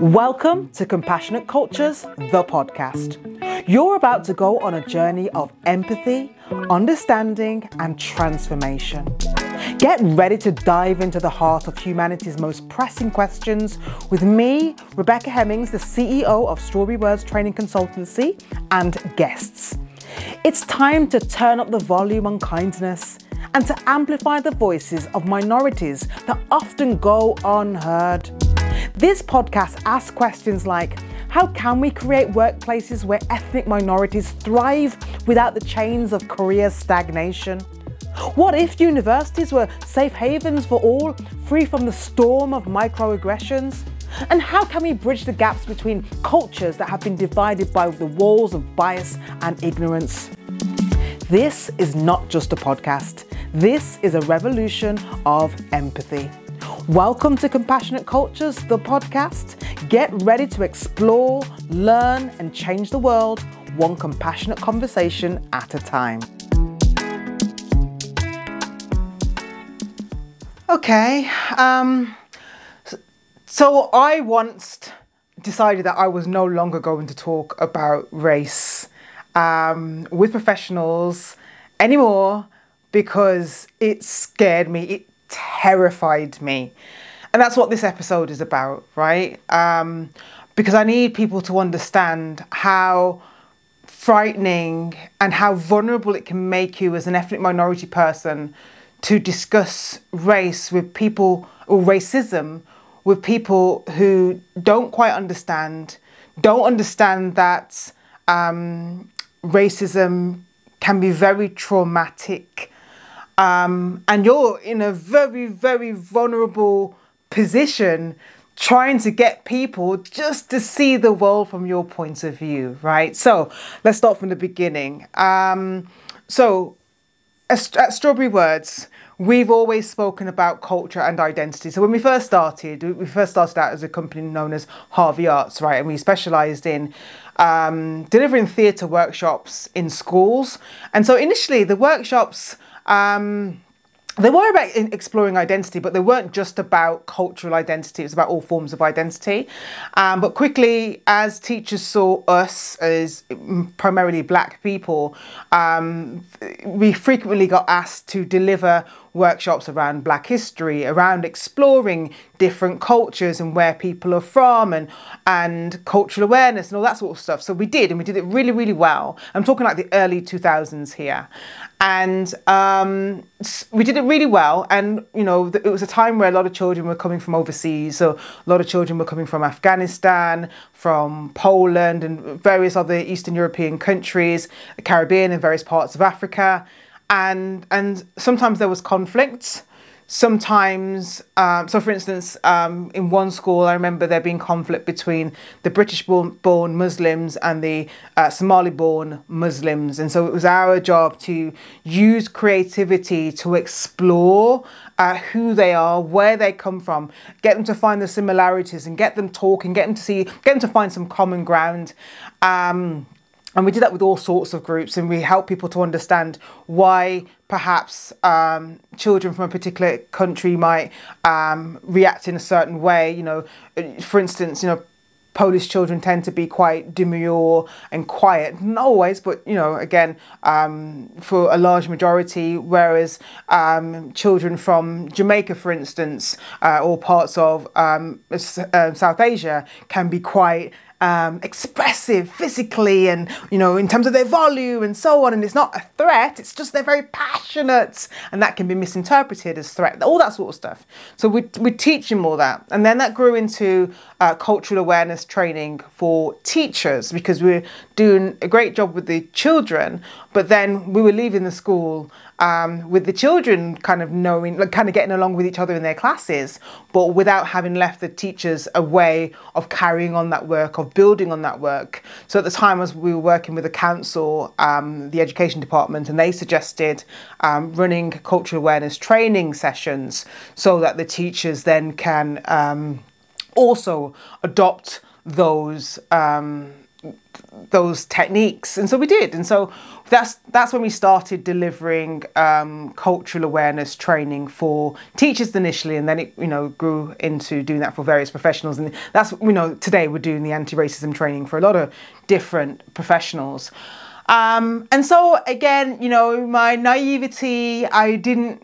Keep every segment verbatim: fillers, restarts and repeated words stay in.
Welcome to Compassionate Cultures, the podcast. You're about to go on a journey of empathy, understanding, and transformation. Get ready to dive into the heart of humanity's most pressing questions with me, Rebecca Hemmings, the C E O of Strawberry Words Training Consultancy, and guests. It's time to turn up the volume on kindness and to amplify the voices of minorities that often go unheard. This podcast asks questions like, how can we create workplaces where ethnic minorities thrive without the chains of career stagnation? What if universities were safe havens for all, free from the storm of microaggressions? And how can we bridge the gaps between cultures that have been divided by the walls of bias and ignorance? This is not just a podcast. This is a revolution of empathy. Welcome to Compassionate Cultures, the podcast. Get ready to explore, learn, and change the world, one compassionate conversation at a time. Okay, um, so I once decided that I was no longer going to talk about race um, with professionals anymore because it scared me. It terrified me. And that's what this episode is about, right? Um, because I need people to understand how frightening and how vulnerable it can make you as an ethnic minority person to discuss race with people, or racism with people who don't quite understand, don't understand that um, racism can be very traumatic. Um, and you're in a very, very vulnerable position trying to get people just to see the world from your point of view, right? So let's start from the beginning. Um, so at, at Strawberry Words, we've always spoken about culture and identity. So when we first started, we first started out as a company known as Harvey Arts, right? And we specialised in um, delivering theatre workshops in schools. And so initially the workshops... Um, they were about exploring identity, but they weren't just about cultural identity. It was about all forms of identity. Um, but quickly, as teachers saw us as primarily black people, um, we frequently got asked to deliver workshops around black history, around exploring different cultures and where people are from, and and cultural awareness and all that sort of stuff. So we did, and we did it really, really well. I'm talking like the early two thousands here. And um, we did it really well. And, you know, it was a time where a lot of children were coming from overseas. So a lot of children were coming from Afghanistan, from Poland and various other Eastern European countries, the Caribbean and various parts of Africa. And and sometimes there was conflict. Sometimes, um, so for instance, um, in one school, I remember there being conflict between the British-born born Muslims and the uh, Somali-born Muslims. And so it was our job to use creativity to explore uh, who they are, where they come from, get them to find the similarities and get them talking, get them to see, get them to find some common ground. Um, And we did that with all sorts of groups, and we help people to understand why perhaps um, children from a particular country might um, react in a certain way. You know, for instance, you know, Polish children tend to be quite demure and quiet, not always, but, you know, again, um, for a large majority, whereas um, children from Jamaica, for instance, uh, or parts of um, uh, South Asia can be quite Um, expressive physically and, you know, in terms of their volume and so on. And it's not a threat, it's just they're very passionate, and that can be misinterpreted as threat, all that sort of stuff. So we, we teach them all that. And then that grew into uh, cultural awareness training for teachers, because we were doing a great job with the children, but then we were leaving the school um, with the children kind of knowing, like kind of getting along with each other in their classes, but without having left the teachers a way of carrying on that work, of building on that work. So at the time, as we were working with the council, um, the education department, and they suggested um, running cultural awareness training sessions so that the teachers then can um, also adopt those um, those techniques. And so we did. And so that's that's when we started delivering um, cultural awareness training for teachers initially, and then it you know grew into doing that for various professionals. And that's you know today we're doing the anti-racism training for a lot of different professionals. Um, and so again, you know, my naivety, I didn't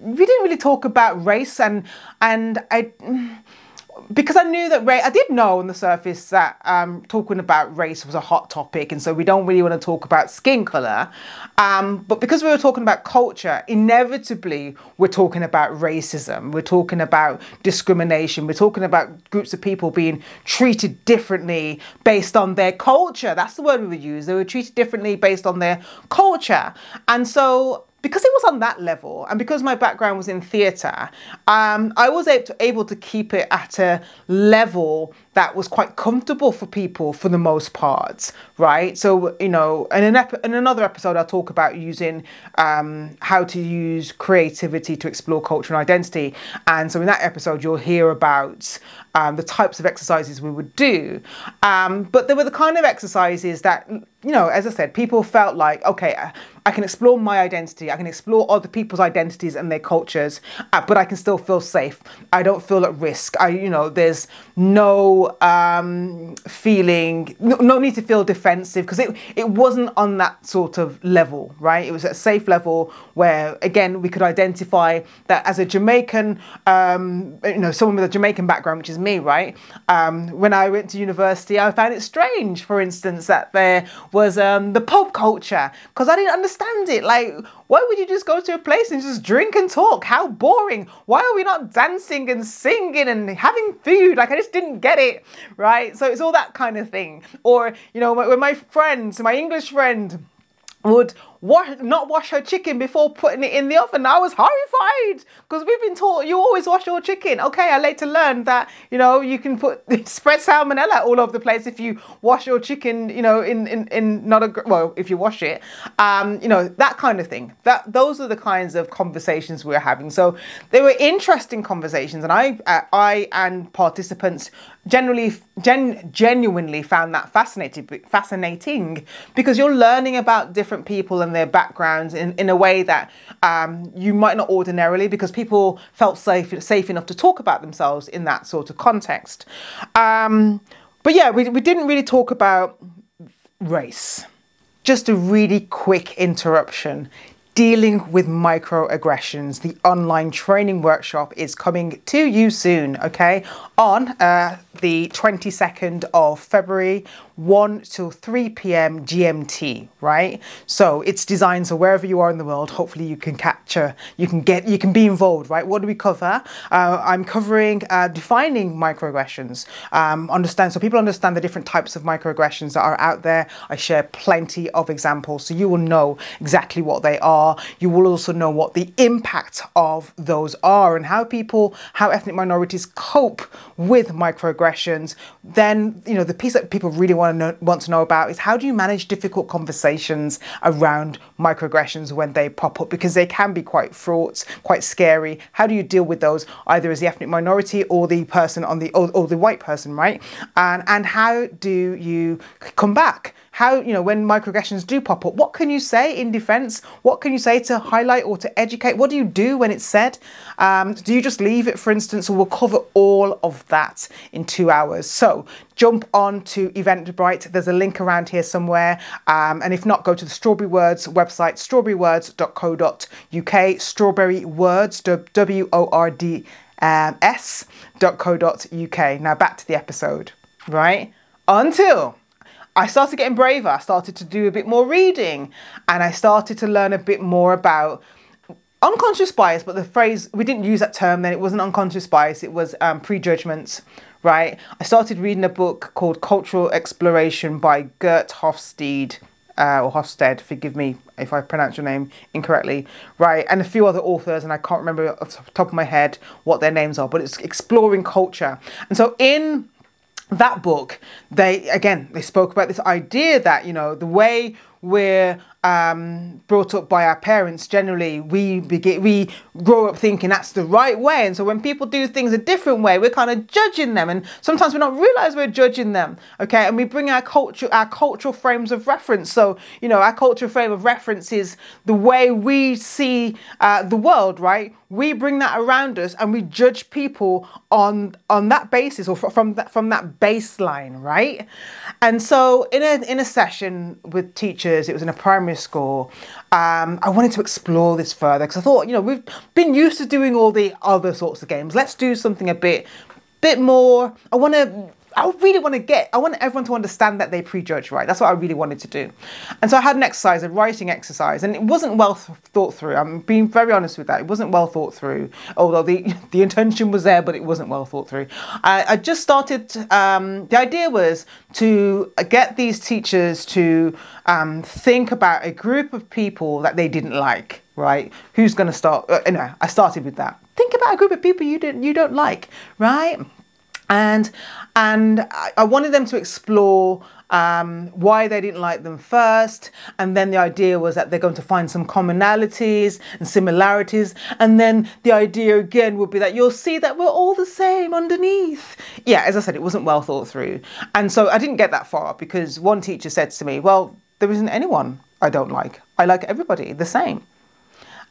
we didn't really talk about race, and and I. Because I knew that race, I did know on the surface that um, talking about race was a hot topic, and so we don't really want to talk about skin colour. Um, but because we were talking about culture, inevitably we're talking about racism, we're talking about discrimination, we're talking about groups of people being treated differently based on their culture. That's the word we would use. They were treated differently based on their culture. And so because it was on that level, and because my background was in theatre, um, I was able to, able to keep it at a level that was quite comfortable for people for the most part, right? So, you know, in, an ep- in another episode, I'll talk about using um, how to use creativity to explore culture and identity. And so in that episode, you'll hear about um, the types of exercises we would do. Um, but they were the kind of exercises that, you know, as I said, people felt like, okay, I can explore my identity, I can explore other people's identities and their cultures, uh, but I can still feel safe. I don't feel at risk. I, you know, there's no um, feeling, no, no need to feel defensive, because it, it wasn't on that sort of level, right? It was at a safe level where, again, we could identify that as a Jamaican, um, you know, someone with a Jamaican background, which is me, right? Um, when I went to university, I found it strange, for instance, that there was um, the pub culture, because I didn't understand it. Like, why would you just go to a place and just drink and talk? How boring. Why are we not dancing and singing and having food? Like, I just didn't get it, right? So it's all that kind of thing. Or, you know, when my friends, my English friend would wash, not wash her chicken before putting it in the oven, I was horrified, because we've been taught you always wash your chicken. Okay, I later learned that, you know, you can put spread salmonella all over the place if you wash your chicken, you know, in in, in not a well if you wash it, um, you know, that kind of thing. That those are the kinds of conversations we were having. So they were interesting conversations, and I uh, I and participants generally gen, genuinely found that fascinating fascinating because you're learning about different people and their backgrounds in, in a way that um, you might not ordinarily, because people felt safe safe enough to talk about themselves in that sort of context. Um, but yeah, we, we didn't really talk about race. Just a really quick interruption. Dealing with Microaggressions, the online training workshop, is coming to you soon, okay? On uh, the twenty-second of February, one till three p.m. G M T, right? So it's designed so wherever you are in the world, hopefully you can capture, you can get, you can be involved, right? What do we cover? Uh, I'm covering uh, defining microaggressions, um, understand, so people understand the different types of microaggressions that are out there. I share plenty of examples, so you will know exactly what they are. You will also know what the impact of those are and how people, how ethnic minorities cope with microaggressions. Then, you know, the piece that people really want to know, want to know about is how do you manage difficult conversations around microaggressions when they pop up, because they can be quite fraught, quite scary. How do you deal with those either as the ethnic minority or the person on the or, or the white person, right? And and how do you come back? How, you know, when microaggressions do pop up, what can you say in defense? What can you say to highlight or to educate? What do you do when it's said? Um, do you just leave it, for instance? So we'll cover all of that in two hours. So jump on to Eventbrite. There's a link around here somewhere. Um, and if not, go to the Strawberry Words website, strawberry words dot co dot uk, Strawberry Words, W O R D S dot co dot uk. Now back to the episode, right? Until I started getting braver. I started to do a bit more reading, and I started to learn a bit more about unconscious bias, but the phrase, we didn't use that term then, it wasn't unconscious bias, it was um, prejudgments, right? I started reading a book called Cultural Exploration by Gert Hofstede, uh, or Hofstede, forgive me if I pronounce your name incorrectly, right? And a few other authors, and I can't remember off the top of my head what their names are, but it's exploring culture. And so in that book, they, again, they spoke about this idea that, you know, the way we're um, brought up by our parents, generally we begin, we grow up thinking that's the right way. And so when people do things a different way, we're kind of judging them. And sometimes we don't realize we're judging them. Okay. And we bring our culture, our cultural frames of reference. So, you know, our cultural frame of reference is the way we see uh, the world, right? We bring that around us and we judge people on, on that basis, or from that, from that baseline. Right. And so in a, in a session with teachers, it was in a primary school, um, I wanted to explore this further because I thought, you know, we've been used to doing all the other sorts of games. Let's do something a bit, bit more. I want to, I really want to get, I want everyone to understand that they prejudge, right? That's what I really wanted to do. And so I had an exercise, a writing exercise, and it wasn't well th- thought through. I'm being very honest with that. It wasn't well thought through, although the, the intention was there, but it wasn't well thought through. I, I just started, um, the idea was to get these teachers to um, think about a group of people that they didn't like, right? Who's going to start? Uh, anyway, I started with that. Think about a group of people you didn't, you don't like, right? And and I wanted them to explore um, why they didn't like them first. And then the idea was that they're going to find some commonalities and similarities. And then the idea again would be that you'll see that we're all the same underneath. Yeah, as I said, it wasn't well thought through. And so I didn't get that far because one teacher said to me, well, there isn't anyone I don't like. I like everybody the same.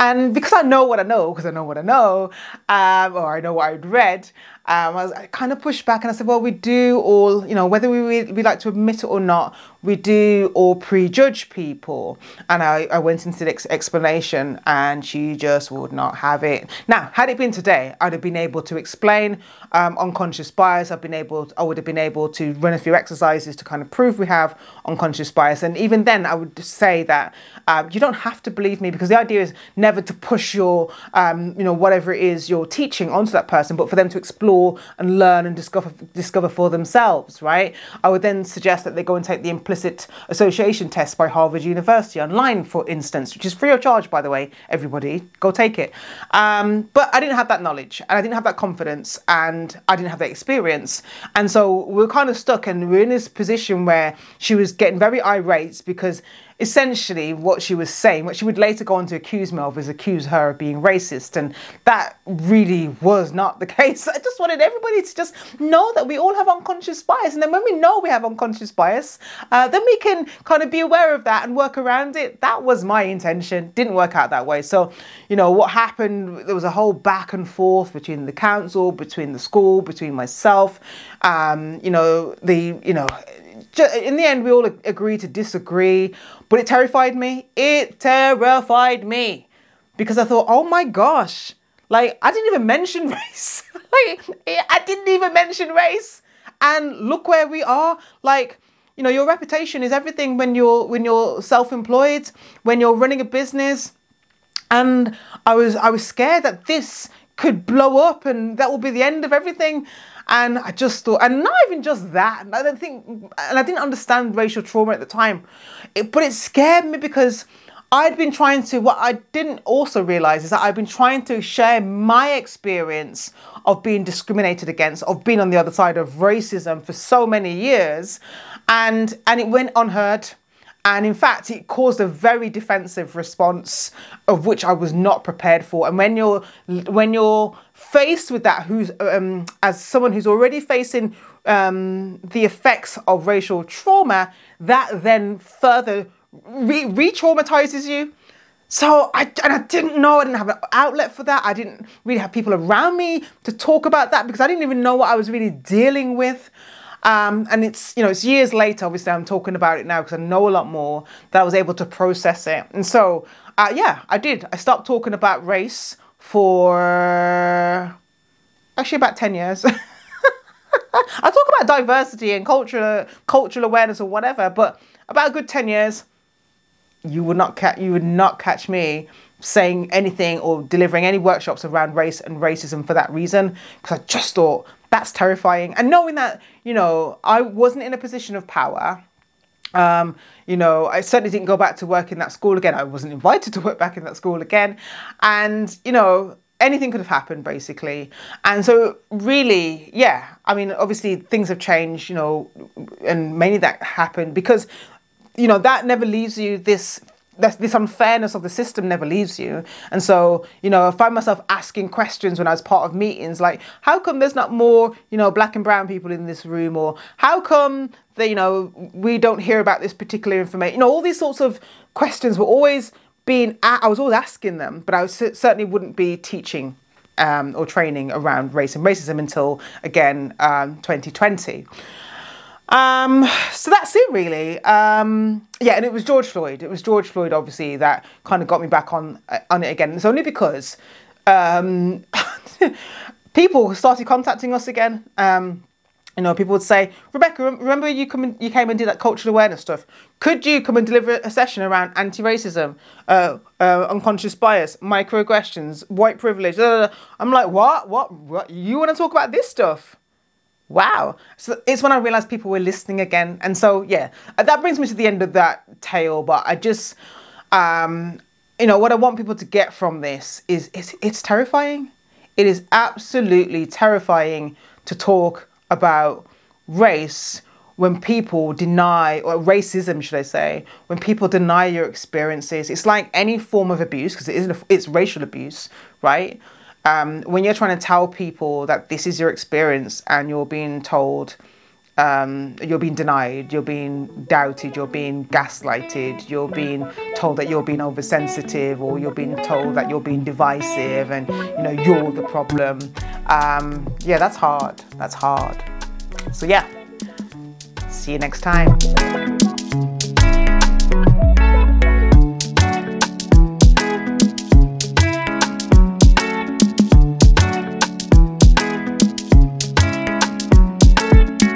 And because I know what I know, because I know what I know, um, or I know what I'd read, um, I, was, I kind of pushed back and I said, well, we do all, you know, whether we, we like to admit it or not, we do all prejudge people. And I, I went into the ex- explanation and she just would not have it. Now, had it been today, I'd have been able to explain um, unconscious bias. I've been able, to, I would have been able to run a few exercises to kind of prove we have unconscious bias. And even then, I would say that um, you don't have to believe me, because the idea is never Never to push your, um, you know, whatever it is you're teaching onto that person, but for them to explore and learn and discover discover for themselves, right? I would then suggest that they go and take the implicit association test by Harvard University online, for instance, which is free of charge, by the way. Everybody, go take it. Um, but I didn't have that knowledge, and I didn't have that confidence, and I didn't have that experience, and so we're kind of stuck, and we're in this position where she was getting very irate because. Essentially, what she was saying, what she would later go on to accuse me of, was accuse her of being racist. And that really was not the case. I just wanted everybody to just know that we all have unconscious bias. And then when we know we have unconscious bias, uh, then we can kind of be aware of that and work around it. That was my intention. Didn't work out that way. So, you know, what happened, there was a whole back and forth between the council, between the school, between myself, um, you know, the, you know, in the end, we all agreed to disagree, but it terrified me. It terrified me because I thought, oh my gosh, like I didn't even mention race. Like I didn't even mention race. And look where we are. Like, you know, your reputation is everything when you're, when you're self-employed, when you're running a business. And I was, I was scared that this could blow up and that will be the end of everything. And I just thought, and not even just that, I don't think, and I didn't understand racial trauma at the time, it, but it scared me because I'd been trying to, what I didn't also realize is that I've been trying to share my experience of being discriminated against, of being on the other side of racism for so many years, and and it went unheard. And in fact, it caused a very defensive response of which I was not prepared for. And when you're when you're faced with that, who's um, as someone who's already facing um, the effects of racial trauma, that then further re- re-traumatizes you. So I and I didn't know, I didn't have an outlet for that. I didn't really have people around me to talk about that because I didn't even know what I was really dealing with. Um, and it's, you know, it's years later, obviously I'm talking about it now because I know a lot more, that I was able to process it. And so, uh, yeah, I did. I stopped talking about race for actually about ten years. I talk about diversity and cultural, cultural awareness or whatever, but about a good ten years, you would not catch, you would not catch me saying anything or delivering any workshops around race and racism for that reason, because I just thought, that's terrifying. And knowing that, you know, I wasn't in a position of power. Um, you know, I certainly didn't go back to work in that school again. I wasn't invited to work back in that school again. And, you know, anything could have happened, basically. And so really, yeah, I mean, obviously things have changed, you know, and mainly that happened because you know, that never leaves you, this This, this unfairness of the system never leaves you. And so, you know, I find myself asking questions when I was part of meetings, like, how come there's not more, you know, black and brown people in this room? Or how come, they, you know, we don't hear about this particular information? You know, all these sorts of questions were always being, I was always asking them, but I was, certainly wouldn't be teaching um, or training around race and racism until, again, um, twenty twenty. Um, so that's it really. Um, yeah, and it was George Floyd. It was George Floyd, obviously, that kind of got me back on, on it again. It's only because um, people started contacting us again. Um, you know, people would say, Rebecca, remember you come in, you came and did that cultural awareness stuff? Could you come and deliver a session around anti-racism, uh, uh, unconscious bias, microaggressions, white privilege? Blah, blah, blah. I'm like, what? What? What? You want to talk about this stuff? Wow. So it's when I realized people were listening again. And so, yeah, that brings me to the end of that tale. But I just, um, you know, what I want people to get from this is it's, it's terrifying. It is absolutely terrifying to talk about race when people deny, or racism, should I say, when people deny your experiences. It's like any form of abuse, because it is a, it's racial abuse, right? Um, when you're trying to tell people that this is your experience and you're being told, um, you're being denied, you're being doubted, you're being gaslighted, you're being told that you're being oversensitive, or you're being told that you're being divisive and, you know, you're the problem. Um, yeah, that's hard. That's hard. So yeah, see you next time.